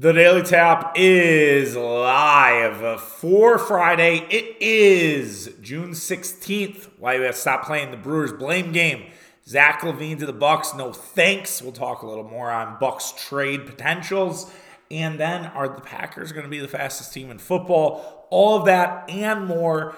The Daily Tap is live for Friday. It is June 16th. Why you have to stop playing the Brewers blame game. Zach LaVine to the Bucks. No thanks. We'll talk a little more on Bucks trade potentials. And then are the Packers going to be the fastest team in football? All of that and more.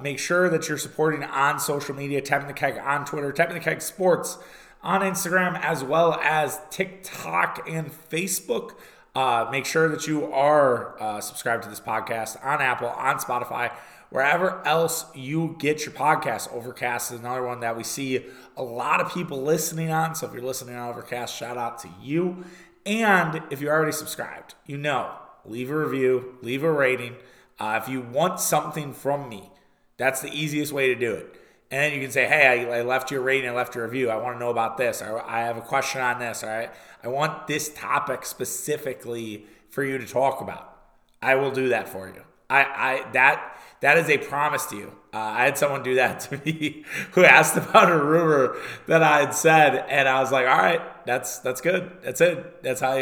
Make sure that you're supporting on social media. Tapping the Keg on Twitter. Tapping the Keg Sports on Instagram as well as TikTok and Facebook. Make sure that you are subscribed to this podcast on Apple, on Spotify, wherever else you get your podcast. Overcast is another one that we see a lot of people listening on. So if you're listening on Overcast, shout out to you. And if you're already subscribed, you know, leave a review, leave a rating. If you want something from me, that's the easiest way to do it. And then you can say, hey, I left you a rating, I left you a review. I want to know about this. Or I have a question on this. All right, I want this topic specifically for you to talk about. I will do that for you. That is a promise to you. I had someone do that to me who asked about a rumor that I had said. And I was like, all right, that's good. That's it. That's how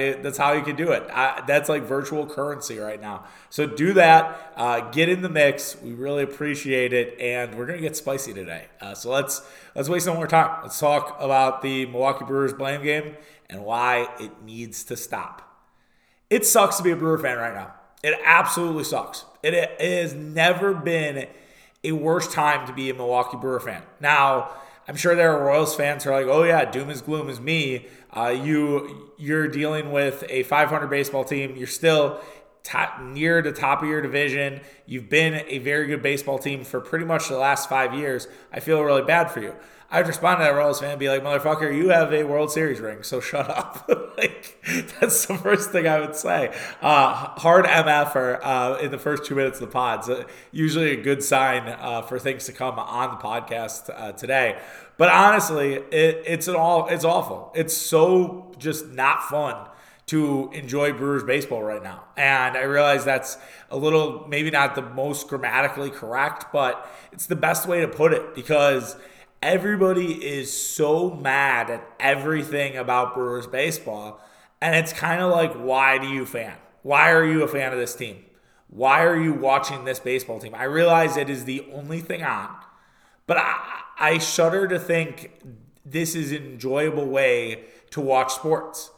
you can do it. That's like virtual currency right now. So do that. Get in the mix. We really appreciate it. And we're going to get spicy today. So let's waste no more time. Let's talk about the Milwaukee Brewers blame game and why it needs to stop. It sucks to be a Brewer fan right now. It absolutely sucks. It has never been a worse time to be a Milwaukee Brewer fan. Now, I'm sure there are Royals fans who are like, oh yeah, doom is gloom is me. You're dealing with a 500 baseball team. You're still near the top of your division. You've been a very good baseball team for pretty much the last 5 years. I feel really bad for you. I'd respond to that Royals fan and be like, motherfucker, you have a World Series ring, so shut up. Like, that's the first thing I would say. Hard MFer in the first 2 minutes of the pod. So usually a good sign for things to come on the podcast today. But honestly, it's awful. It's so just not fun to enjoy Brewers baseball right now. And I realize that's a little, maybe not the most grammatically correct, but it's the best way to put it because everybody is so mad at everything about Brewers baseball, and it's kind of like, why do you fan? Why are you a fan of this team? Why are you watching this baseball team? I realize it is the only thing on, but I shudder to think this is an enjoyable way to watch sports.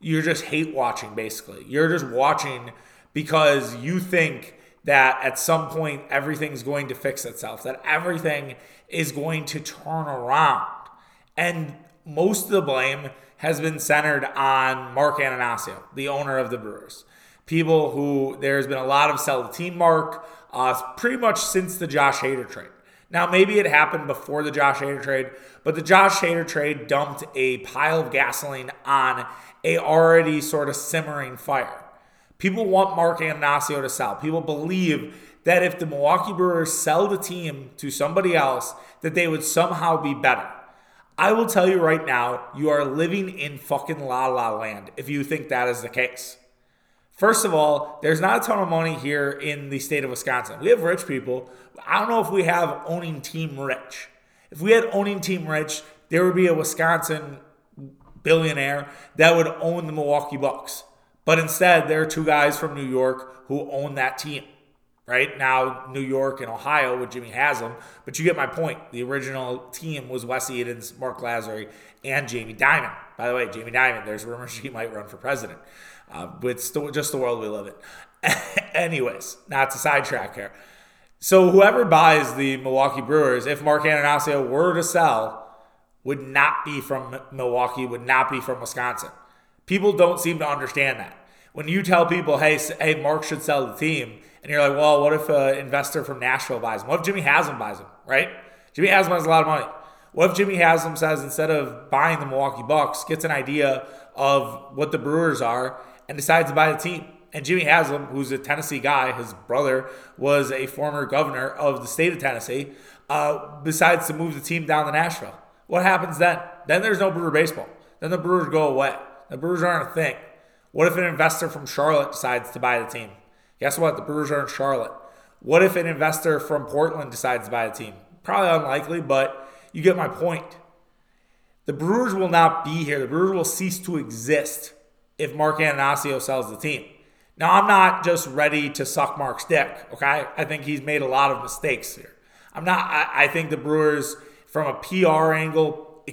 You just hate watching, basically. You're just watching because you think that at some point everything's going to fix itself, that everything is going to turn around. And most of the blame has been centered on Mark Attanasio, the owner of the Brewers. People who, there's been a lot of sell the team mark pretty much since the Josh Hader trade. Now, maybe it happened before the Josh Hader trade, but the Josh Hader trade dumped a pile of gasoline on a already sort of simmering fire. People want Mark Attanasio to sell. People believe that if the Milwaukee Brewers sell the team to somebody else, that they would somehow be better. I will tell you right now, you are living in fucking La La Land if you think that is the case. First of all, there's not a ton of money here in the state of Wisconsin. We have rich people. I don't know if we have owning team rich. If we had owning team rich, there would be a Wisconsin billionaire that would own the Milwaukee Bucks. But instead, there are two guys from New York who own that team. Right now, New York and Ohio with Jimmy Haslam. But you get my point. The original team was Wes Edens, Mark Lazary, and Jamie Dimon. By the way, Jamie Dimon, there's rumors she might run for president. It's just the world we live in. Anyways, not to sidetrack here. So whoever buys the Milwaukee Brewers, if Mark Attanasio were to sell, would not be from Milwaukee, would not be from Wisconsin. People don't seem to understand that. When you tell people, hey, Mark should sell the team, and you're like, well, what if an investor from Nashville buys him? What if Jimmy Haslam buys him, right? Jimmy Haslam has a lot of money. What if Jimmy Haslam says, instead of buying the Milwaukee Bucks, gets an idea of what the Brewers are and decides to buy the team? And Jimmy Haslam, who's a Tennessee guy, his brother was a former governor of the state of Tennessee, decides to move the team down to Nashville. What happens then? Then there's no Brewer baseball. Then the Brewers go away. The Brewers aren't a thing. What if an investor from Charlotte decides to buy the team? Guess what? The Brewers are in Charlotte. What if an investor from Portland decides to buy the team? Probably unlikely, but you get my point. The Brewers will not be here. The Brewers will cease to exist if Mark Attanasio sells the team. Now, I'm not just ready to suck Mark's dick, okay? I think he's made a lot of mistakes here. I think the Brewers, from a PR angle,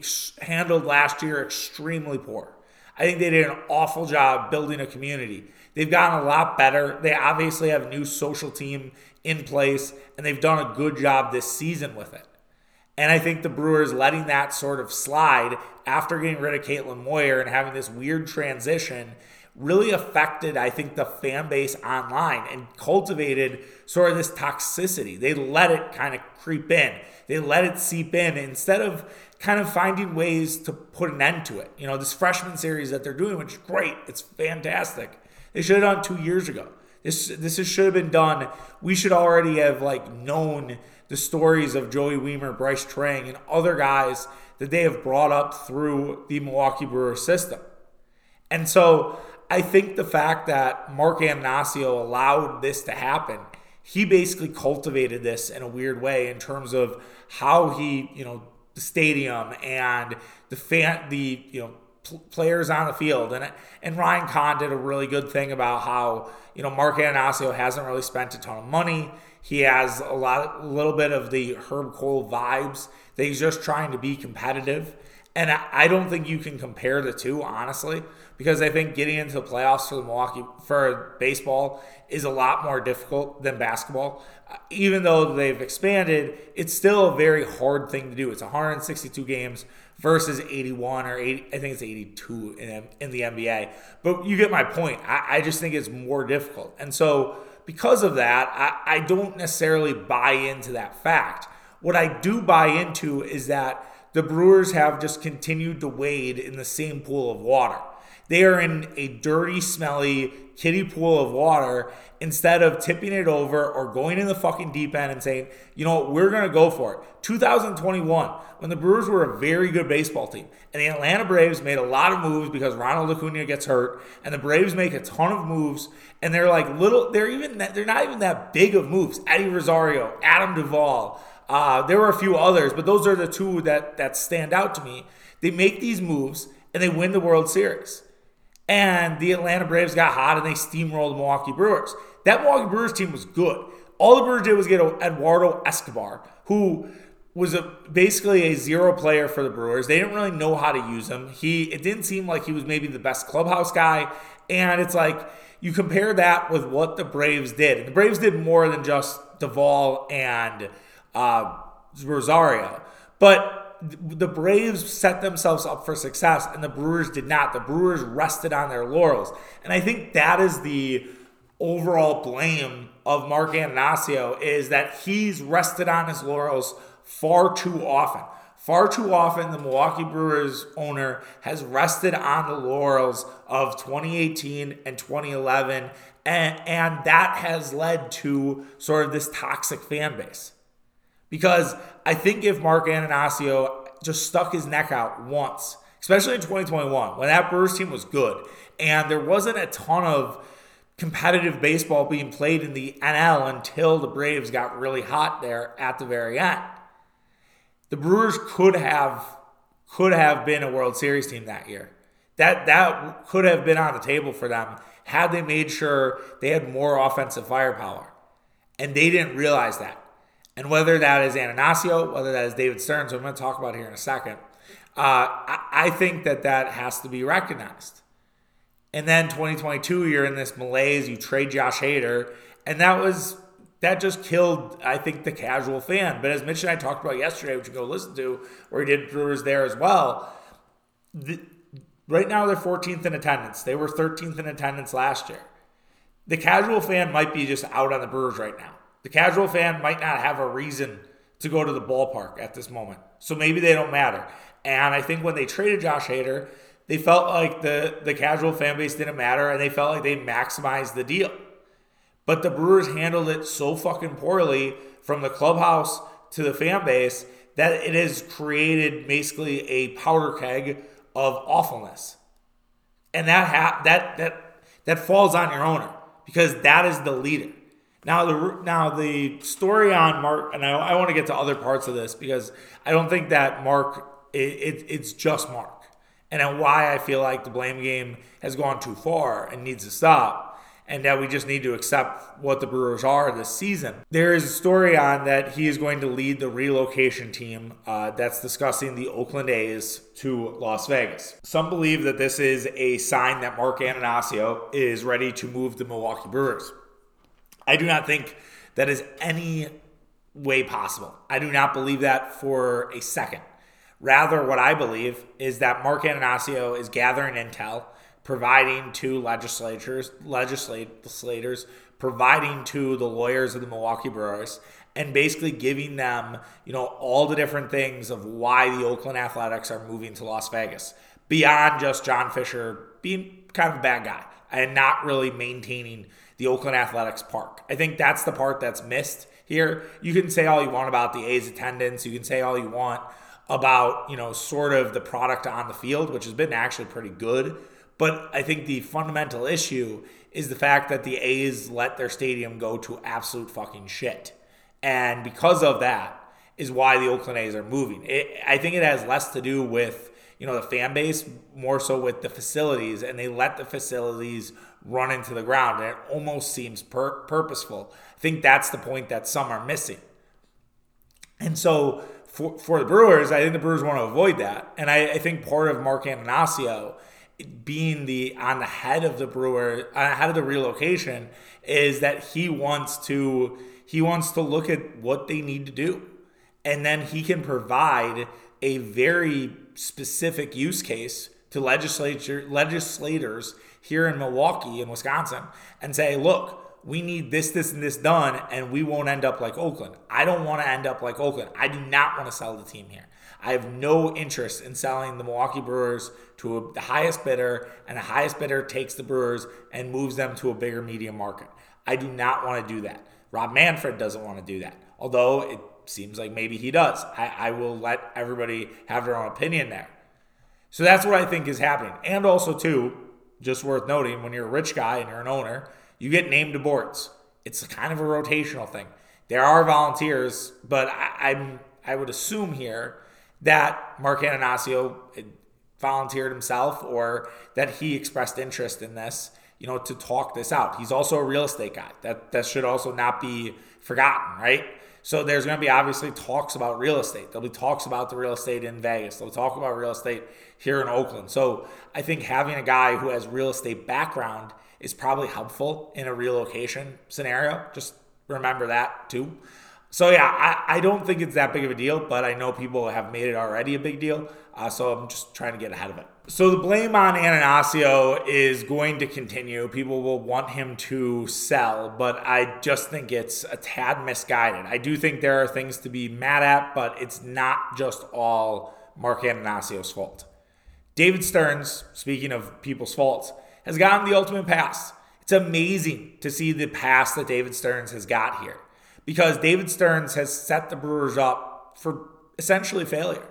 handled last year extremely poor. I think they did an awful job building a community. They've gotten a lot better. They obviously have a new social team in place, and they've done a good job this season with it. And I think the Brewers letting that sort of slide after getting rid of Caitlin Moyer and having this weird transition really affected, I think, the fan base online and cultivated sort of this toxicity. They let it kind of creep in. They let it seep in instead of kind of finding ways to put an end to it. You know, this freshman series that they're doing, which is great. It's fantastic. They should have done 2 years ago. This should have been done. We should already have like known the stories of Joey Weimer, Bryce Trang, and other guys that they have brought up through the Milwaukee Brewers system. And so I think the fact that Mark Attanasio allowed this to happen, he basically cultivated this in a weird way in terms of how he, you know, the stadium and the players on the field. And Ryan Kahn did a really good thing about how, you know, Mark Attanasio hasn't really spent a ton of money. He has a little bit of the Herb Cole vibes that he's just trying to be competitive. And I don't think you can compare the two, honestly, because I think getting into the playoffs for baseball is a lot more difficult than basketball. Even though they've expanded, it's still a very hard thing to do. It's 162 games versus 81 or 80, I think it's 82 in the NBA. But you get my point. I just think it's more difficult. And so because of that, I don't necessarily buy into that fact. What I do buy into is that the Brewers have just continued to wade in the same pool of water. They are in a dirty, smelly, kiddie pool of water instead of tipping it over or going in the fucking deep end and saying, you know what, we're going to go for it. 2021, when the Brewers were a very good baseball team and the Atlanta Braves made a lot of moves because Ronald Acuna gets hurt and the Braves make a ton of moves and they're like little, they're not even that big of moves. Eddie Rosario, Adam Duvall, there were a few others, but those are the two that stand out to me. They make these moves, and they win the World Series. And the Atlanta Braves got hot, and they steamrolled the Milwaukee Brewers. That Milwaukee Brewers team was good. All the Brewers did was get Eduardo Escobar, who was basically a zero player for the Brewers. They didn't really know how to use him. It didn't seem like he was maybe the best clubhouse guy. And it's like you compare that with what the Braves did. And the Braves did more than just Duvall and Rosario, but the Braves set themselves up for success and the Brewers did not. The Brewers rested on their laurels, and I think that is the overall blame of Mark Attanasio, is that he's rested on his laurels far too often. Far too often, the Milwaukee Brewers owner has rested on the laurels of 2018 and 2011, and that has led to sort of this toxic fan base. Because I think if Mark Attanasio just stuck his neck out once, especially in 2021, when that Brewers team was good, and there wasn't a ton of competitive baseball being played in the NL until the Braves got really hot there at the very end, the Brewers could have been a World Series team that year. That could have been on the table for them had they made sure they had more offensive firepower. And they didn't realize that. And whether that is Attanasio, whether that is David Stearns, who I'm going to talk about here in a second, I think that has to be recognized. And then 2022, you're in this malaise, you trade Josh Hader, and that just killed, I think, the casual fan. But as Mitch and I talked about yesterday, which you can go listen to, where he did Brewers there as well, right now they're 14th in attendance. They were 13th in attendance last year. The casual fan might be just out on the Brewers right now. The casual fan might not have a reason to go to the ballpark at this moment. So maybe they don't matter. And I think when they traded Josh Hader, they felt like the casual fan base didn't matter and they felt like they maximized the deal. But the Brewers handled it so fucking poorly from the clubhouse to the fan base that it has created basically a powder keg of awfulness. And that falls on your owner because that is the leader. Now the story on Mark, and I want to get to other parts of this because I don't think that Mark, it's just Mark. and why I feel like the blame game has gone too far and needs to stop, and that we just need to accept what the Brewers are this season. There is a story on that he is going to lead the relocation team that's discussing the Oakland A's to Las Vegas. Some believe that this is a sign that Mark Attanasio is ready to move the Milwaukee Brewers. I do not think that is any way possible. I do not believe that for a second. Rather, what I believe is that Mark Attanasio is gathering intel, providing to legislators, providing to the lawyers of the Milwaukee Brewers, and basically giving them, all the different things of why the Oakland Athletics are moving to Las Vegas, beyond just John Fisher being kind of a bad guy and not really maintaining the Oakland Athletics park. I think that's the part that's missed here. You can say all you want about the A's attendance. You can say all you want about, sort of the product on the field, which has been actually pretty good. But I think the fundamental issue is the fact that the A's let their stadium go to absolute fucking shit. And because of that is why the Oakland A's are moving. I think it has less to do with, the fan base, more so with the facilities, and they let the facilities run into the ground, and it almost seems purposeful. I think that's the point that some are missing. And so for the Brewers, I think the Brewers want to avoid that. And I think part of Mark Attanasio being on the head of the Brewer, on the head of the relocation, is that he wants to look at what they need to do. And then he can provide a very specific use case to legislators here in Milwaukee and Wisconsin and say, look, we need this, this, and this done, and we won't end up like Oakland. I don't want to end up like Oakland. I do not want to sell the team here. I have no interest in selling the Milwaukee Brewers to the highest bidder, and the highest bidder takes the Brewers and moves them to a bigger media market. I do not want to do that. Rob Manfred doesn't want to do that, although it seems like maybe he does. I will let everybody have their own opinion there. So that's what I think is happening. And also, too, just worth noting, when you're a rich guy and you're an owner, you get named to boards. It's kind of a rotational thing. There are volunteers, but I would assume here that Mark Attanasio volunteered himself, or that he expressed interest in this, to talk this out. He's also a real estate guy. That should also not be forgotten, right? So there's going to be obviously talks about real estate. There'll be talks about the real estate in Vegas. They'll talk about real estate here in Oakland. So I think having a guy who has real estate background is probably helpful in a relocation scenario. Just remember that too. So yeah, I don't think it's that big of a deal, but I know people have made it already a big deal. So I'm just trying to get ahead of it. So the blame on Attanasio is going to continue. People will want him to sell, but I just think it's a tad misguided. I do think there are things to be mad at, but it's not just all Mark Attanasio's fault. David Stearns, speaking of people's faults, has gotten the ultimate pass. It's amazing to see the pass that David Stearns has got here, because David Stearns has set the Brewers up for essentially failure,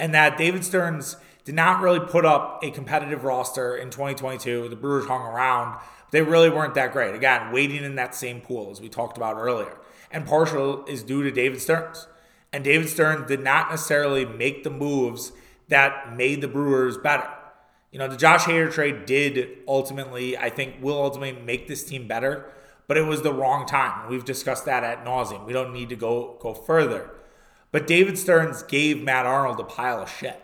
and that David Stearns did not really put up a competitive roster in 2022. The Brewers hung around. They really weren't that great. Again, waiting in that same pool as we talked about earlier, and partial is due to David Stearns. And David Stearns did not necessarily make the moves that made the Brewers better. The Josh Hader trade will ultimately make this team better, but it was the wrong time. We've discussed that ad nauseum. We don't need to go further. But David Stearns gave Matt Arnold a pile of shit.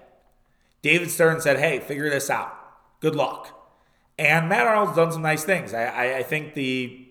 David Stearns said, hey, figure this out. Good luck. And Matt Arnold's done some nice things. I think the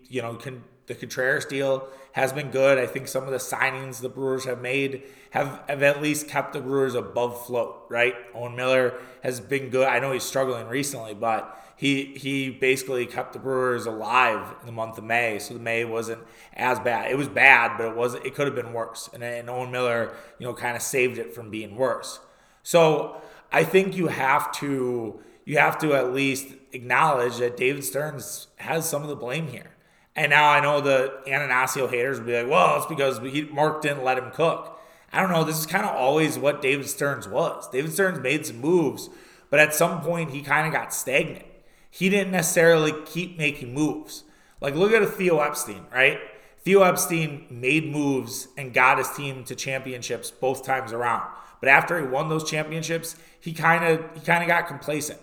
Contreras deal has been good. I think some of the signings the Brewers have made have at least kept the Brewers above float, right? Owen Miller has been good. I know he's struggling recently, but he basically kept the Brewers alive in the month of May. So the May wasn't as bad. It was bad, but it could have been worse. And Owen Miller, kind of saved it from being worse. So I think you have to at least acknowledge that David Stearns has some of the blame here. And now I know the Attanasio haters will be like, well, it's because Mark didn't let him cook. I don't know. This is kind of always what David Stearns was. David Stearns made some moves, but at some point he kind of got stagnant. He didn't necessarily keep making moves. Like, look at Theo Epstein, right? Theo Epstein made moves and got his team to championships both times around. But after he won those championships, he kind of got complacent.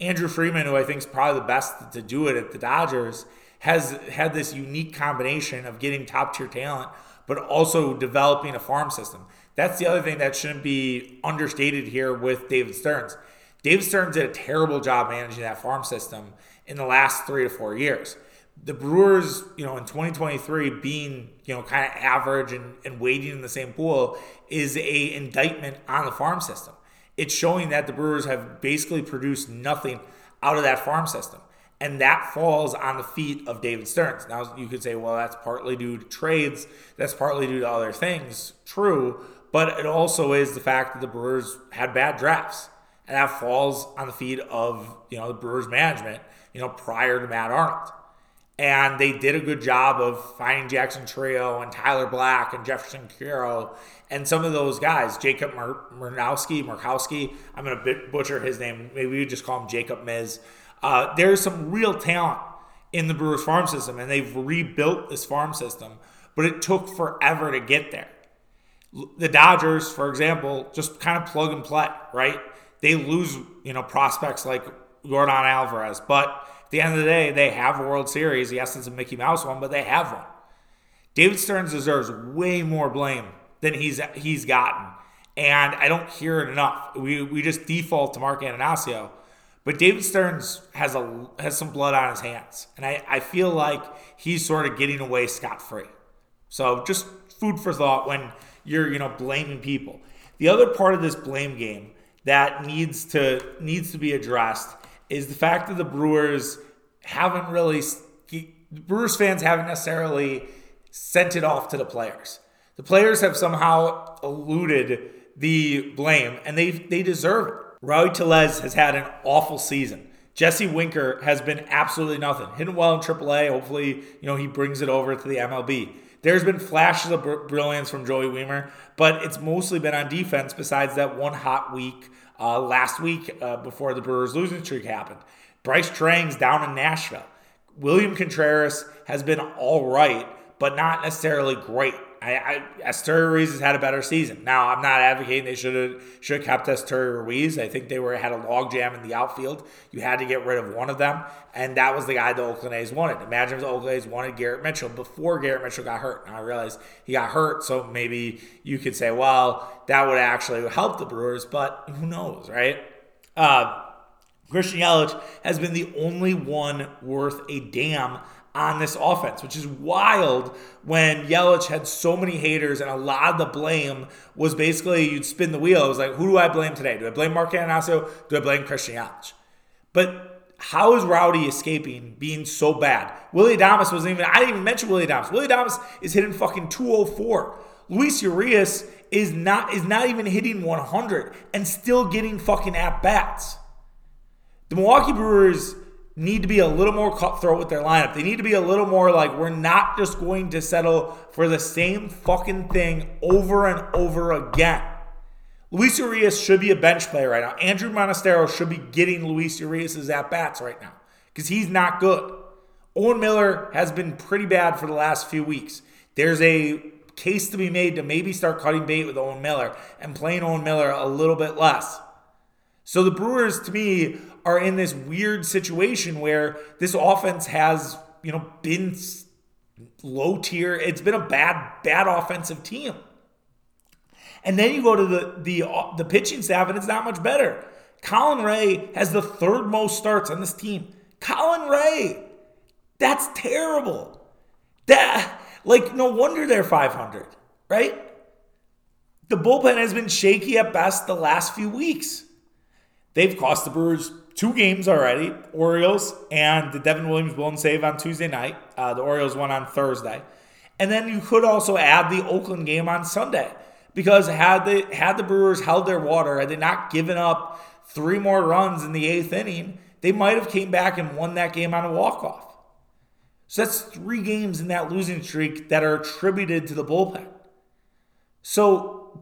Andrew Friedman, who I think is probably the best to do it at the Dodgers, has had this unique combination of getting top-tier talent, but also developing a farm system. That's the other thing that shouldn't be understated here with David Stearns. David Stearns did a terrible job managing that farm system in the last 3 to 4 years. The Brewers, in 2023 being, kind of average and wading in the same pool is a indictment on the farm system. It's showing that the Brewers have basically produced nothing out of that farm system. And that falls on the feet of David Stearns. Now, you could say, well, that's partly due to trades. That's partly due to other things. True. But it also is the fact that the Brewers had bad drafts. And that falls on the feet of, the Brewers management, prior to Matt Arnold. And they did a good job of finding Jackson Trio and Tyler Black and Jefferson Curo and some of those guys, Jacob Murkowski. I'm going to butcher his name. Maybe we just call him Jacob Miz. There's some real talent in the Brewers farm system, and they've rebuilt this farm system, but it took forever to get there. The Dodgers, for example, just kind of plug and play, right? They lose, prospects like Jordan Alvarez, but at the end of the day, they have a World Series. Yes, it's a Mickey Mouse one, but they have one. David Stearns deserves way more blame than he's gotten, and I don't hear it enough. We just default to Mark Attanasio. But David Stearns has some blood on his hands. And I feel like he's sort of getting away scot-free. So just food for thought when you're, blaming people. The other part of this blame game that needs to be addressed is the fact that Brewers fans haven't necessarily sent it off to the players. The players have somehow eluded the blame, and they deserve it. Rowdy Tellez has had an awful season. Jesse Winker has been absolutely nothing. Hitting well in AAA. Hopefully, he brings it over to the MLB. There's been flashes of brilliance from Joey Weimer, but it's mostly been on defense besides that one hot week last week before the Brewers' losing streak happened. Bryce Trang's down in Nashville. William Contreras has been all right, but not necessarily great. Estorio Ruiz has had a better season. Now, I'm not advocating they should have kept Estorio Ruiz. I think they had a logjam in the outfield. You had to get rid of one of them, and that was the guy the Oakland A's wanted. Imagine if the Oakland A's wanted Garrett Mitchell before Garrett Mitchell got hurt. Now, I realize he got hurt, so maybe you could say, well, that would actually help the Brewers, but who knows, right? Christian Yelich has been the only one worth a damn on this offense, which is wild when Yelich had so many haters and a lot of the blame was basically you'd spin the wheel. It was like, who do I blame today? Do I blame Mark Attanasio? Do I blame Christian Yelich? But how is Rowdy escaping being so bad? Willy Adames I didn't even mention Willy Adames. Willy Adames is hitting fucking 204. Luis Urias is not even hitting 100 and still getting fucking at-bats. The Milwaukee Brewers need to be a little more cutthroat with their lineup. They need to be a little more like, we're not just going to settle for the same fucking thing over and over again. Luis Urias should be a bench player right now. Andrew Monastero should be getting Luis Urias' at-bats right now because he's not good. Owen Miller has been pretty bad for the last few weeks. There's a case to be made to maybe start cutting bait with Owen Miller and playing Owen Miller a little bit less. So the Brewers, to me, are in this weird situation where this offense has, been low tier. It's been a bad offensive team. And then you go to the pitching staff, and it's not much better. Colin Ray has the third most starts on this team. Colin Ray, that's terrible. No wonder they're 500, right? The bullpen has been shaky at best the last few weeks. They've cost the Brewers 2 games already, Orioles and the Devin Williams blown save on Tuesday night. The Orioles won on Thursday. And then you could also add the Oakland game on Sunday because had the Brewers held their water, had they not given up 3 more runs in the 8th inning, they might have came back and won that game on a walk-off. So that's 3 games in that losing streak that are attributed to the bullpen. So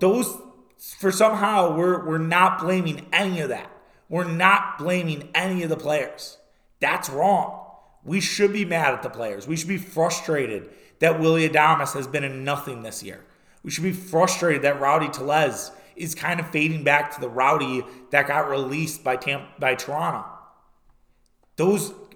we're not blaming any of that. We're not blaming any of the players. That's wrong. We should be mad at the players. We should be frustrated that Willy Adames has been in nothing this year. We should be frustrated that Rowdy Tellez is kind of fading back to the Rowdy that got released by Toronto.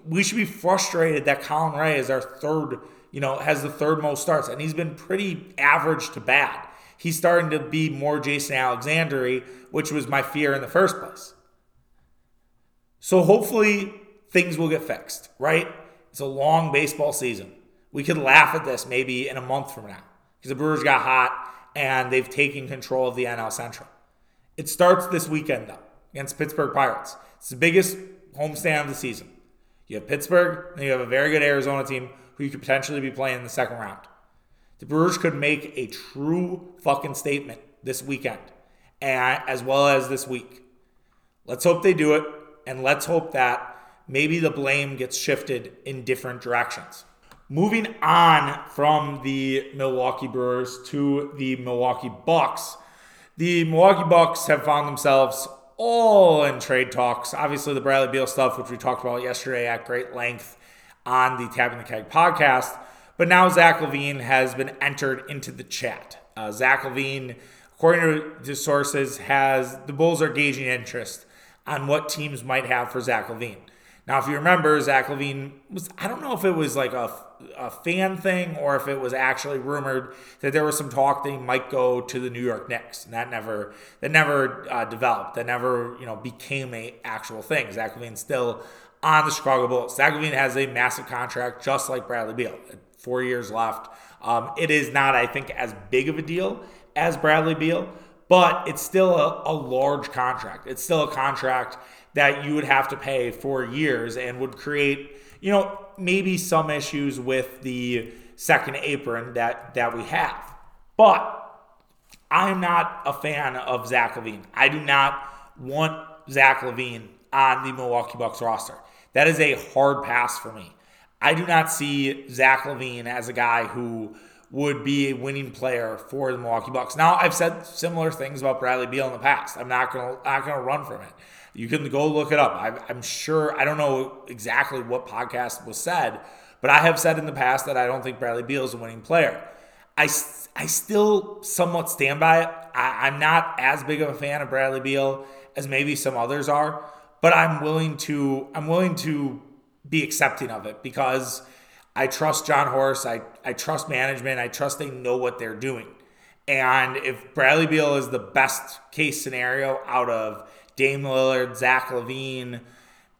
We should be frustrated that Colin Ray is our third, has the third most starts, and he's been pretty average to bad. He's starting to be more Jason Alexander-y, which was my fear in the first place. So hopefully things will get fixed, right? It's a long baseball season. We could laugh at this maybe in a month from now because the Brewers got hot and they've taken control of the NL Central. It starts this weekend, though, against Pittsburgh Pirates. It's the biggest homestand of the season. You have Pittsburgh, and you have a very good Arizona team who you could potentially be playing in the second round. The Brewers could make a true fucking statement this weekend, as well as this week. Let's hope they do it, and let's hope that maybe the blame gets shifted in different directions. Moving on from the Milwaukee Brewers to the Milwaukee Bucks. The Milwaukee Bucks have found themselves all in trade talks. Obviously, the Bradley Beal stuff, which we talked about yesterday at great length on the Tapping the Keg podcast. But now Zach LaVine has been entered into the chat. Zach LaVine, according to sources, the Bulls are gauging interest on what teams might have for Zach LaVine. Now, if you remember, Zach LaVine was, I don't know if it was like a fan thing or if it was actually rumored that there was some talk that he might go to the New York Knicks. And that never developed. That never, became an actual thing. Zach LaVine's still on the Chicago Bulls. Zach LaVine has a massive contract just like Bradley Beal. 4 years left. It is not, I think, as big of a deal as Bradley Beal, but it's still a large contract. It's still a contract that you would have to pay for years and would create, maybe some issues with the second apron that we have. But I'm not a fan of Zach LaVine. I do not want Zach LaVine on the Milwaukee Bucks roster. That is a hard pass for me. I do not see Zach LaVine as a guy who would be a winning player for the Milwaukee Bucks. Now, I've said similar things about Bradley Beal in the past. I'm not gonna run from it. You can go look it up. I'm sure, I don't know exactly what podcast was said, but I have said in the past that I don't think Bradley Beal is a winning player. I still somewhat stand by it. I'm not as big of a fan of Bradley Beal as maybe some others are, but I'm willing to be accepting of it because I trust John Horst. I trust management. I trust they know what they're doing. And if Bradley Beal is the best case scenario out of Dame Lillard, Zach LaVine,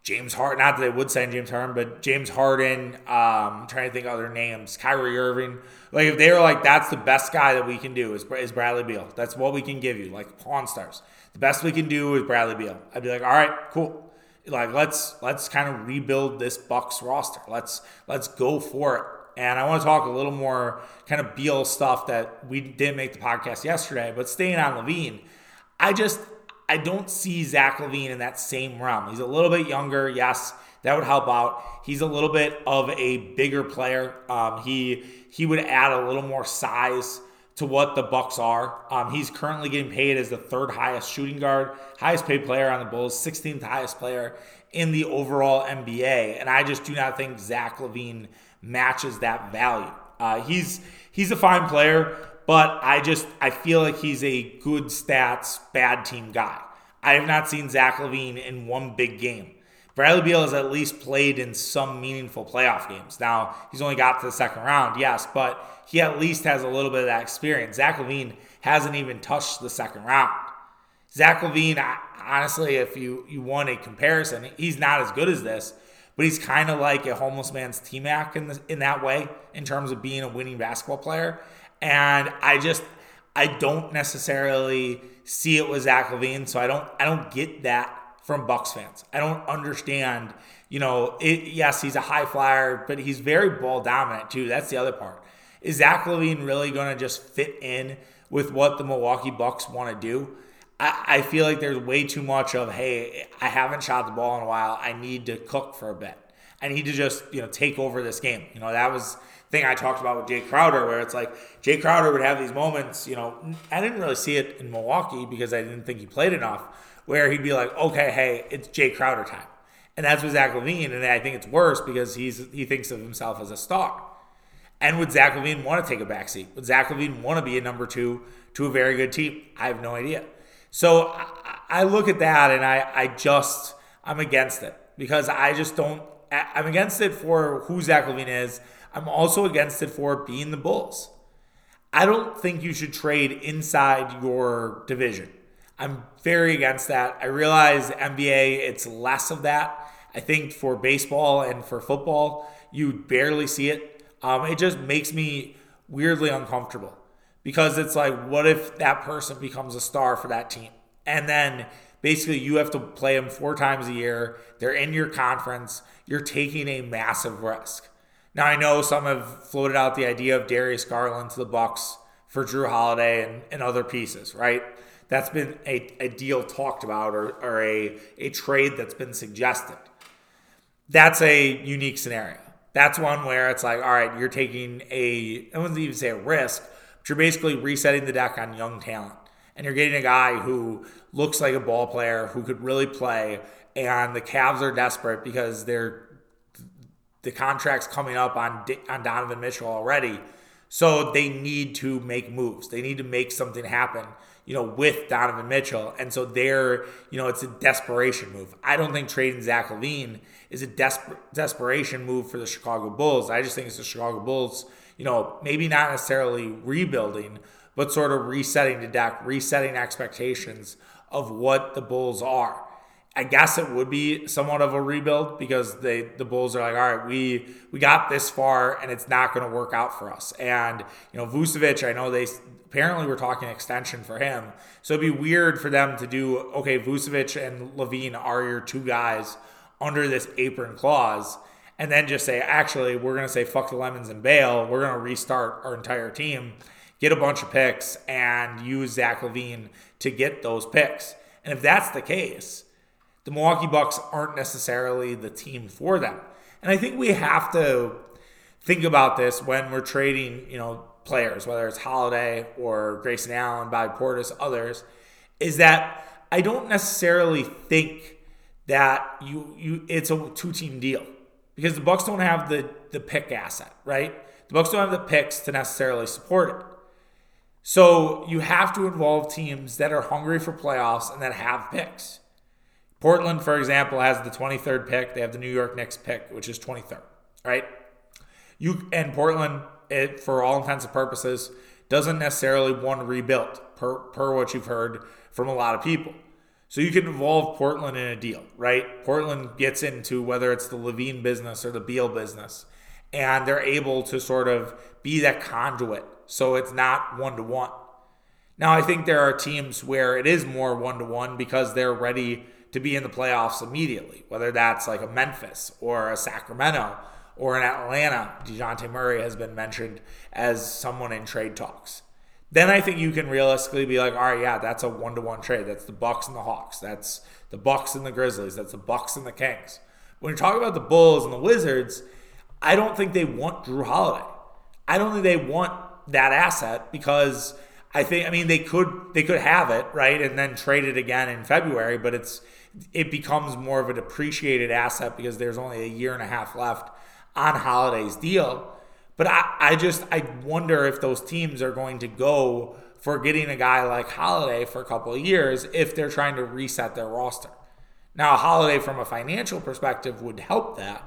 James Harden, not that they would sign James Harden, but James Harden, I'm trying to think of other names, Kyrie Irving. Like if they were like, that's the best guy that we can do is Bradley Beal. That's what we can give you, like Pawn Stars. The best we can do is Bradley Beal. I'd be like, all right, cool. Like let's kind of rebuild this Bucks roster. Let's go for it. And I want to talk a little more kind of Beal stuff that we didn't make the podcast yesterday. But staying on LaVine, I don't see Zach LaVine in that same realm. He's a little bit younger, yes, that would help out. He's a little bit of a bigger player. He would add a little more size to what the Bucks are. He's currently getting paid as the third highest shooting guard, highest paid player on the Bulls, 16th highest player in the overall NBA. And I just do not think Zach LaVine matches that value. He's a fine player, but I feel like he's a good stats, bad team guy. I have not seen Zach LaVine in one big game. Bradley Beal has at least played in some meaningful playoff games. Now, he's only got to the second round, yes, but he at least has a little bit of that experience. Zach LaVine hasn't even touched the second round. Zach LaVine, honestly, if you want a comparison, he's not as good as this, but he's kind of like a homeless man's T-Mac in that way in terms of being a winning basketball player. And I don't necessarily see it with Zach LaVine, so I don't get that from Bucks fans. I don't understand, yes, he's a high flyer, but he's very ball dominant too. That's the other part. Is Zach LaVine really going to just fit in with what the Milwaukee Bucks want to do? I feel like there's way too much of, hey, I haven't shot the ball in a while. I need to cook for a bit. I need to just, take over this game. That was the thing I talked about with Jay Crowder, where it's like Jay Crowder would have these moments, I didn't really see it in Milwaukee because I didn't think he played enough, where he'd be like, okay, hey, it's Jay Crowder time. And that's with Zach LaVine, and I think it's worse because he thinks of himself as a star. And would Zach LaVine want to take a backseat? Would Zach LaVine want to be a number 2 to a very good team? I have no idea. So I look at that and I'm against it because I just don't. I'm against it for who Zach LaVine is. I'm also against it for being the Bulls. I don't think you should trade inside your division. I'm very against that. I realize NBA, it's less of that. I think for baseball and for football, you barely see it. It just makes me weirdly uncomfortable because it's like, what if that person becomes a star for that team? And then basically you have to play them 4 times a year. They're in your conference. You're taking a massive risk. Now, I know some have floated out the idea of Darius Garland to the Bucks for Drew Holiday and other pieces, right? That's been a deal talked about or a trade that's been suggested. That's a unique scenario. That's one where it's like, all right, you're taking I wouldn't even say a risk, but you're basically resetting the deck on young talent. And you're getting a guy who looks like a ball player who could really play. And the Cavs are desperate because the contract's coming up on Donovan Mitchell already. So they need to make moves. They need to make something happen, with Donovan Mitchell. And so they're, it's a desperation move. I don't think trading Zach LaVine is a desperation move for the Chicago Bulls. I just think it's the Chicago Bulls, maybe not necessarily rebuilding, but sort of resetting the deck, resetting expectations of what the Bulls are. I guess it would be somewhat of a rebuild because the Bulls are like, all right, we got this far and it's not going to work out for us. And, Vucevic, I know they apparently were talking extension for him. So it'd be weird for them to do, okay, Vucevic and LaVine are your 2 guys under this apron clause. And then just say, actually, we're going to say fuck the lemons and bail. We're going to restart our entire team, get a bunch of picks and use Zach LaVine to get those picks. And if that's the case, the Milwaukee Bucks aren't necessarily the team for them. And I think we have to think about this when we're trading, players, whether it's Holiday or Grayson Allen, Bobby Portis, others, is that I don't necessarily think that it's a 2-team deal because the Bucks don't have the pick asset, right? The Bucks don't have the picks to necessarily support it. So you have to involve teams that are hungry for playoffs and that have picks. Portland, for example, has the 23rd pick. They have the New York Knicks pick, which is 23rd, right? And Portland, for all intents and purposes, doesn't necessarily want to rebuild, per what you've heard from a lot of people. So you can involve Portland in a deal, right? Portland gets into whether it's the LaVine business or the Beal business, and they're able to sort of be that conduit. So it's not 1-to-1. Now, I think there are teams where it is more 1-to-1 because they're ready to be in the playoffs immediately, whether that's like a Memphis or a Sacramento or an Atlanta. DeJounte Murray has been mentioned as someone in trade talks. Then I think you can realistically be like, all right, yeah, that's a 1-to-1 trade. That's the Bucks and the Hawks. That's the Bucks and the Grizzlies. That's the Bucks and the Kings. When you're talking about the Bulls and the Wizards, I don't think they want Drew Holiday. I don't think they want that asset because they could have it, right, and then trade it again in February, but it becomes more of a depreciated asset because there's only 1.5 years left on Holiday's deal. But I wonder if those teams are going to go for getting a guy like Holiday for a couple of years if they're trying to reset their roster. Now, Holiday from a financial perspective would help that,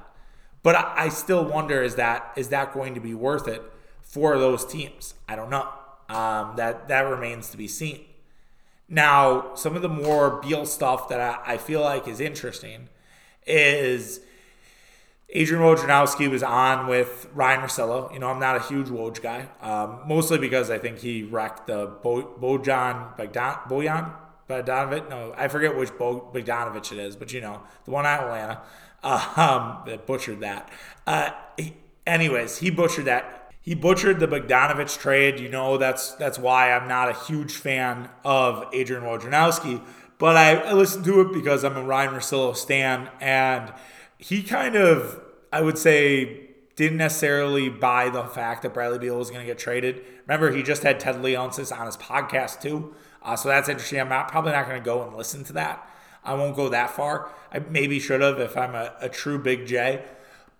but I still wonder, is that going to be worth it for those teams? I don't know. That remains to be seen. Now, some of the more Beal stuff that I feel like is interesting is Adrian Wojnarowski was on with Ryan Rosillo. I'm not a huge Woj guy, mostly because I think he wrecked the Bojan Bogdanovic. No, I forget which Bogdanovic it is, but the one out of Atlanta that butchered that. He butchered that. He butchered the Bogdanović trade. That's why I'm not a huge fan of Adrian Wojnarowski. But I listened to it because I'm a Ryan Rosillo stan. And he kind of, I would say, didn't necessarily buy the fact that Bradley Beal was going to get traded. Remember, he just had Ted Leonsis on his podcast too. So that's interesting. I'm probably not going to go and listen to that. I won't go that far. I maybe should have if I'm a true Big J.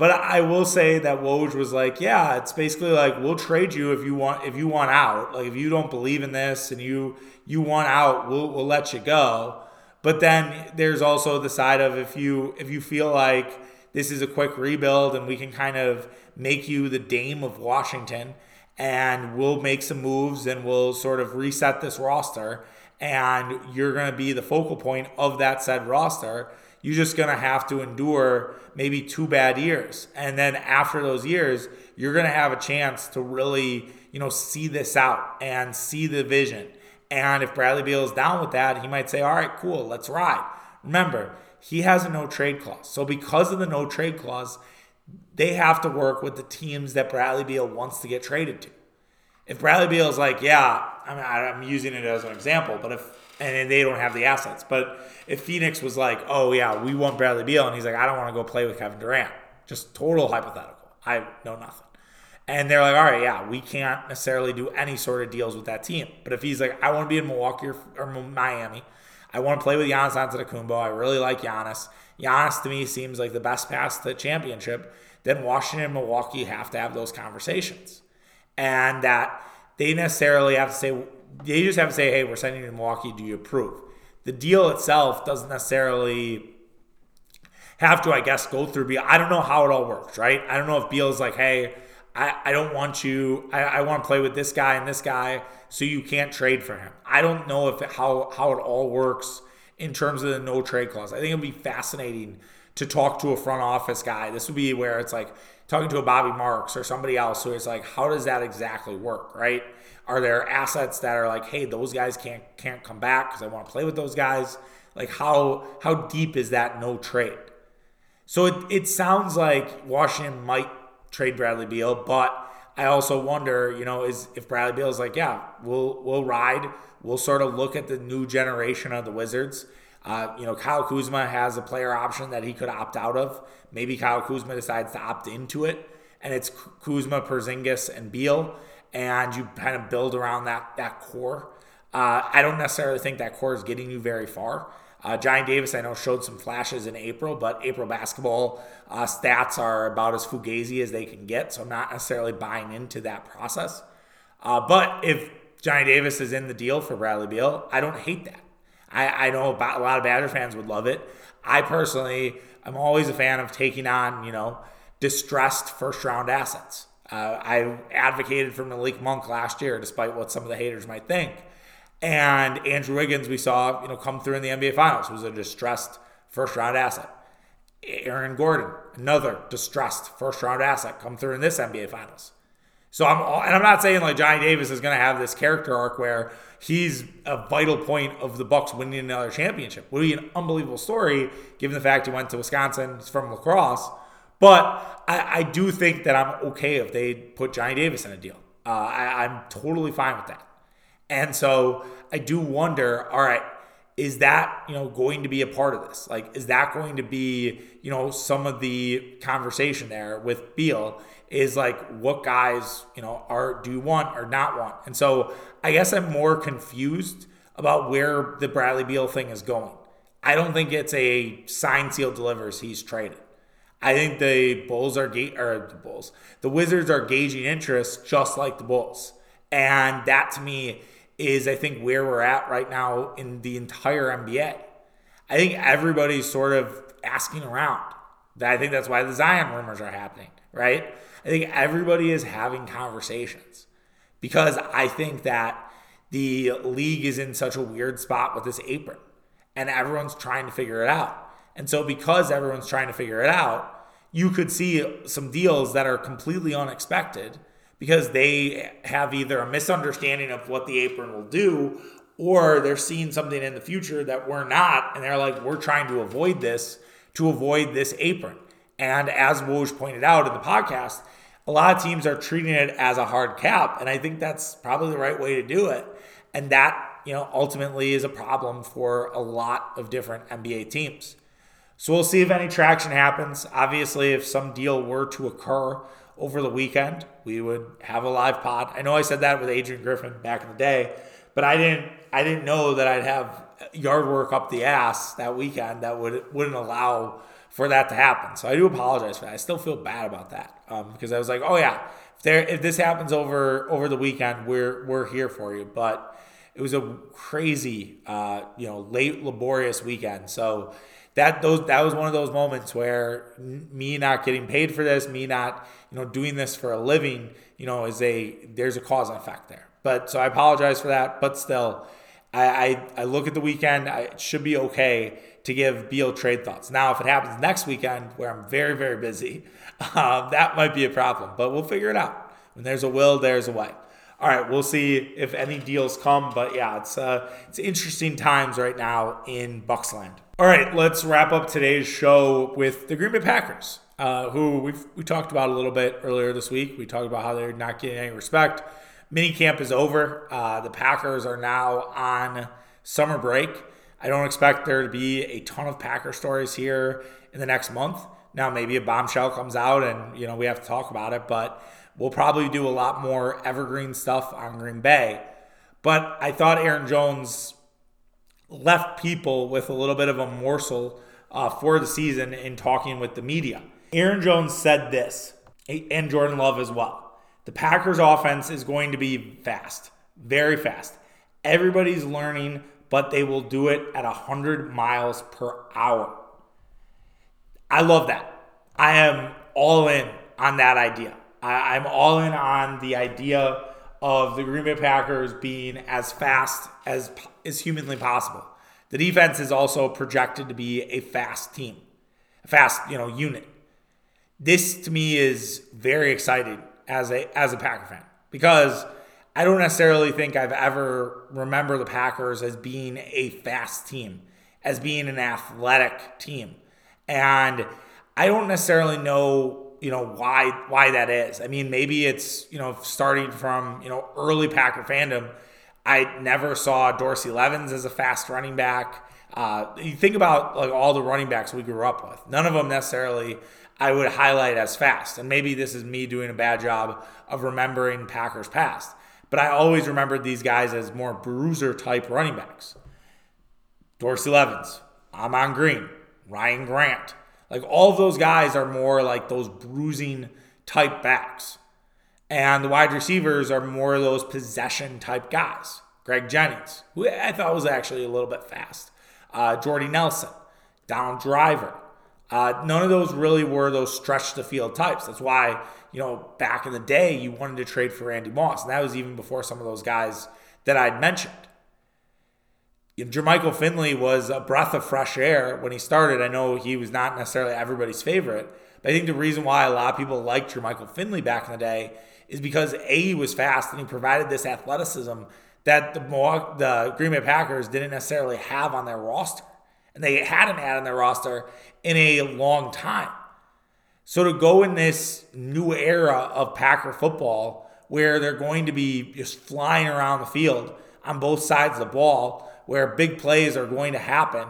But I will say that Woj was like, yeah, it's basically like, we'll trade you if you want out. Like, if you don't believe in this and you want out, we'll let you go. But then there's also the side of if you feel like this is a quick rebuild and we can kind of make you the Dame of Washington and we'll make some moves and we'll sort of reset this roster and you're going to be the focal point of that said roster, you're just going to have to endure maybe two bad years. And then after those years, you're going to have a chance to really, see this out and see the vision. And if Bradley Beal is down with that, he might say, all right, cool, let's ride. Remember, he has a no-trade clause. So because of the no-trade clause, they have to work with the teams that Bradley Beal wants to get traded to. If Bradley Beal is like, yeah, I'm using it as an example, but and they don't have the assets. But if Phoenix was like, oh, yeah, we want Bradley Beal, and he's like, I don't want to go play with Kevin Durant. Just total hypothetical. I know nothing. And they're like, all right, yeah, we can't necessarily do any sort of deals with that team. But if he's like, I want to be in Milwaukee or Miami. I want to play with Giannis Antetokounmpo. I really like Giannis. Giannis, to me, seems like the best path to the championship. Then Washington and Milwaukee have to have those conversations. And that they necessarily have to say, they just have to say, hey, we're sending you to Milwaukee. Do you approve? The deal itself doesn't necessarily have to, I guess, go through Beal. I don't know how it all works, right? I don't know if Beal's like, hey, I don't want you. I want to play with this guy and this guy, so you can't trade for him. I don't know how it all works in terms of the no trade clause. I think it'd be fascinating to talk to a front office guy. This would be where it's like talking to a Bobby Marks or somebody else who is like, how does that exactly work, right? Are there assets that are like, hey, those guys can't come back because I want to play with those guys? Like, how deep is that no trade? So it sounds like Washington might trade Bradley Beal, but I also wonder, if Bradley Beal is like, yeah, we'll ride, we'll sort of look at the new generation of the Wizards. Kyle Kuzma has a player option that he could opt out of. Maybe Kyle Kuzma decides to opt into it, and it's Kuzma, Porzingis, and Beal, and you kind of build around that core. I don't necessarily think that core is getting you very far. Johnny Davis, I know, showed some flashes in April, but April basketball stats are about as fugazi as they can get, so I'm not necessarily buying into that process. But if Johnny Davis is in the deal for Bradley Beal, I don't hate that. I know a lot of Badger fans would love it. I personally, I'm always a fan of taking on, distressed first-round assets. I advocated for Malik Monk last year, despite what some of the haters might think. And Andrew Wiggins, we saw, come through in the NBA Finals, was a distressed first-round asset. Aaron Gordon, another distressed first-round asset, come through in this NBA Finals. So I'm not saying like Johnny Davis is going to have this character arc where he's a vital point of the Bucks winning another championship. Would be an unbelievable story, given the fact he went to Wisconsin, he's from La Crosse. But I do think that I'm okay if they put Johnny Davis in a deal. I'm totally fine with that. And so I do wonder, all right, is that, going to be a part of this? Like, is that going to be, some of the conversation there with Beal is like, what guys, do you want or not want? And so I guess I'm more confused about where the Bradley Beal thing is going. I don't think it's a sign, seal, delivers, he's traded. I think the Wizards are gauging interest just like the Bulls. And that, to me, is, I think, where we're at right now in the entire NBA. I think everybody's sort of asking around. I think that's why the Zion rumors are happening, right? I think everybody is having conversations because I think that the league is in such a weird spot with this apron, and everyone's trying to figure it out. And so because everyone's trying to figure it out, you could see some deals that are completely unexpected because they have either a misunderstanding of what the apron will do, or they're seeing something in the future that we're not, and they're like, we're trying to avoid this apron. And as Woj pointed out in the podcast, a lot of teams are treating it as a hard cap, and I think that's probably the right way to do it. And that, ultimately is a problem for a lot of different NBA teams. So we'll see if any traction happens. Obviously, if some deal were to occur over the weekend, we would have a live pod. I know I said that with Adrian Griffin back in the day, but I didn't know that I'd have yard work up the ass that weekend that wouldn't allow for that to happen. So I do apologize for that. I still feel bad about that because I was like, oh yeah, if this happens over the weekend, we're here for you. But it was a crazy, late laborious weekend. So that was one of those moments where me not getting paid for this, me not doing this for a living, there's a cause and effect there. But so I apologize for that. But still, I look at the weekend. It should be okay to give Beal trade thoughts. Now, if it happens next weekend where I'm very, very busy, that might be a problem, but we'll figure it out. When there's a will, there's a way. All right, we'll see if any deals come, but yeah, it's interesting times right now in Bucksland. All right, let's wrap up today's show with the Green Bay Packers, who we talked about a little bit earlier this week. We talked about how they're not getting any respect. Minicamp is over. The Packers are now on summer break. I don't expect there to be a ton of Packer stories here in the next month. Now, maybe a bombshell comes out and, we have to talk about it, but we'll probably do a lot more evergreen stuff on Green Bay. But I thought Aaron Jones left people with a little bit of a morsel for the season in talking with the media. Aaron Jones said this, and Jordan Love as well. The Packers offense is going to be fast, very fast. Everybody's learning, but they will do it at 100 miles per hour. I love that. I am all in on that idea. I'm all in on the idea of the Green Bay Packers being as fast as is humanly possible. The defense is also projected to be a fast team, a fast, unit. This to me is very exciting as a Packer fan, because I don't necessarily think I've ever remember the Packers as being a fast team, as being an athletic team. And I don't necessarily know, why that is. I mean, maybe it's, starting from, early Packer fandom. I never saw Dorsey Levens as a fast running back. You think about like all the running backs we grew up with. None of them necessarily I would highlight as fast. And maybe this is me doing a bad job of remembering Packers past. But I always remembered these guys as more bruiser-type running backs. Dorsey Levens, Amon Green, Ryan Grant. Like, all of those guys are more like those bruising-type backs. And the wide receivers are more of those possession-type guys. Greg Jennings, who I thought was actually a little bit fast. Jordy Nelson, Donald Driver. None of those really were those stretch-the-field types. That's why, back in the day, you wanted to trade for Randy Moss. And that was even before some of those guys that I'd mentioned. Jermichael Finley was a breath of fresh air when he started. I know he was not necessarily everybody's favorite, but I think the reason why a lot of people liked Jermichael Finley back in the day is because, A, he was fast, and he provided this athleticism that the Green Bay Packers didn't necessarily have on their roster. And they hadn't had on their roster in a long time. So to go in this new era of Packer football where they're going to be just flying around the field on both sides of the ball, where big plays are going to happen,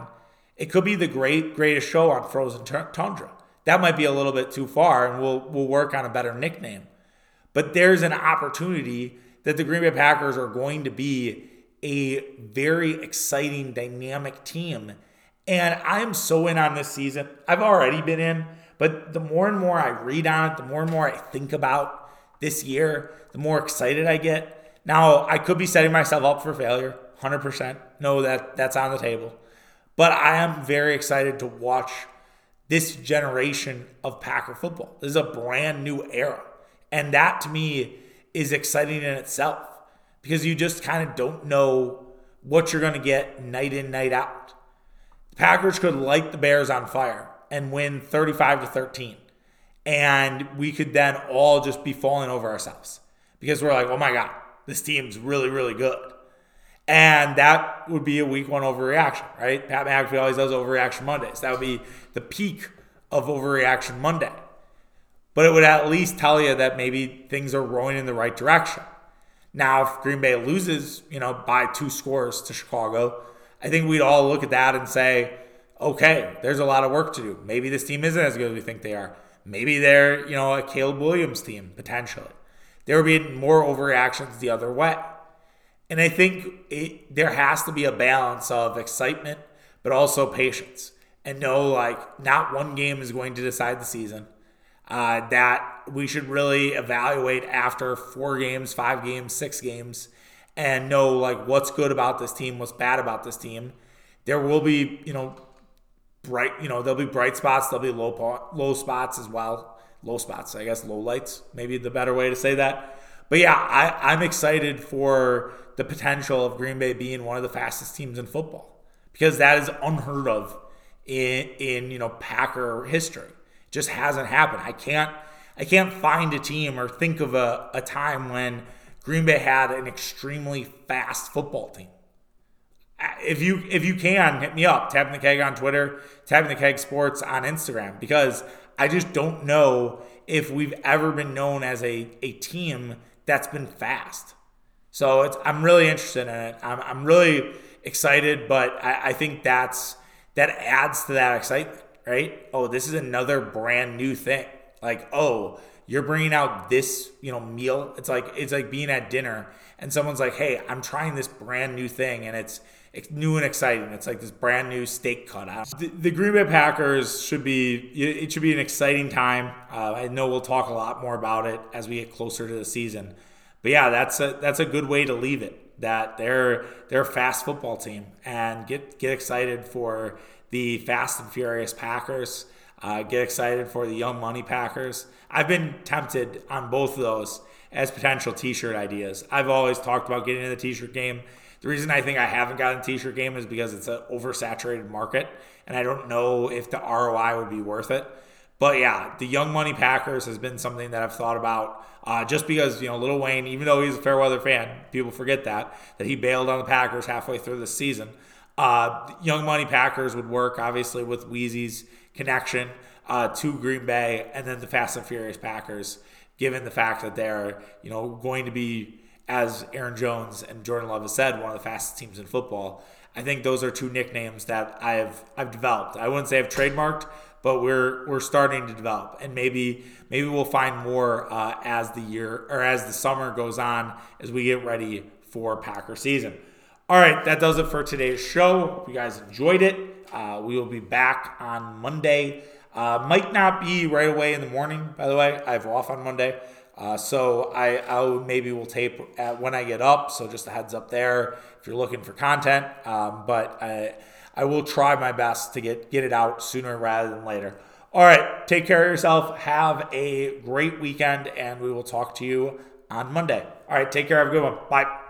it could be the greatest show on frozen tundra. That might be a little bit too far, and we'll work on a better nickname. But there's an opportunity that the Green Bay Packers are going to be a very exciting, dynamic team. And I'm so in on this season. I've already been in, but the more and more I read on it, the more and more I think about this year, the more excited I get. Now, I could be setting myself up for failure, 100%. No, that's on the table. But I am very excited to watch this generation of Packer football. This is a brand new era. And that, to me, is exciting in itself, because you just kind of don't know what you're going to get night in, night out. The Packers could light the Bears on fire and win 35-13. And we could then all just be falling over ourselves because we're like, oh my God, this team's really, really good. And that would be a week one overreaction, right? Pat McAfee always does Overreaction Mondays. That would be the peak of Overreaction Monday. But it would at least tell you that maybe things are rolling in the right direction. Now, if Green Bay loses, by 2 scores to Chicago, I think we'd all look at that and say, okay, there's a lot of work to do. Maybe this team isn't as good as we think they are. Maybe they're, a Caleb Williams team, potentially. There would be more overreactions the other way. And I think there has to be a balance of excitement, but also patience. and know, like, not one game is going to decide the season. That we should really evaluate after 4 games, 5 games, 6 games, and know, like, what's good about this team, what's bad about this team. There will be, there'll be bright spots, there'll be low spots as well. Low spots, I guess, low lights, maybe the better way to say that. But yeah, I'm excited for the potential of Green Bay being one of the fastest teams in football, because that is unheard of in Packer history. It just hasn't happened. I can't find a team or think of a time when Green Bay had an extremely fast football team. If you can, hit me up, Tapping the Keg on Twitter, Tapping the Keg Sports on Instagram, because I just don't know if we've ever been known as a team that's been fast. So I'm really interested in it. I'm really excited, but I think that adds to that excitement, right? Oh, this is another brand new thing. Like, oh, you're bringing out this, meal. It's like being at dinner and someone's like, hey, I'm trying this brand new thing, and it's new and exciting. It's like this brand new steak cutout. The Green Bay Packers should be an exciting time. I know we'll talk a lot more about it as we get closer to the season. But yeah, that's a good way to leave it. That they're a fast football team, and get excited for the Fast and Furious Packers. Get excited for the Young Money Packers. I've been tempted on both of those as potential t-shirt ideas. I've always talked about getting in the t-shirt game. The reason I think I haven't gotten the t-shirt game is because it's an oversaturated market, and I don't know if the ROI would be worth it. But yeah, the Young Money Packers has been something that I've thought about just because, Lil Wayne, even though he's a fair weather fan, people forget that he bailed on the Packers halfway through the season. Young Money Packers would work, obviously, with Weezy's connection to Green Bay, and then the Fast and Furious Packers, given the fact that they're, going to be, as Aaron Jones and Jordan Love has said, one of the fastest teams in football. I think those are two nicknames that I've developed. I wouldn't say I've trademarked, but we're starting to develop, and maybe we'll find more as the summer goes on, as we get ready for Packer season. All right, that does it for today's show. Hope you guys enjoyed it. We will be back on Monday. Might not be right away in the morning, by the way. I have off on Monday. So I maybe will tape at when I get up. So just a heads up there if you're looking for content. But I will try my best to get it out sooner rather than later. All right, take care of yourself. Have a great weekend, and we will talk to you on Monday. All right, take care. Have a good one. Bye.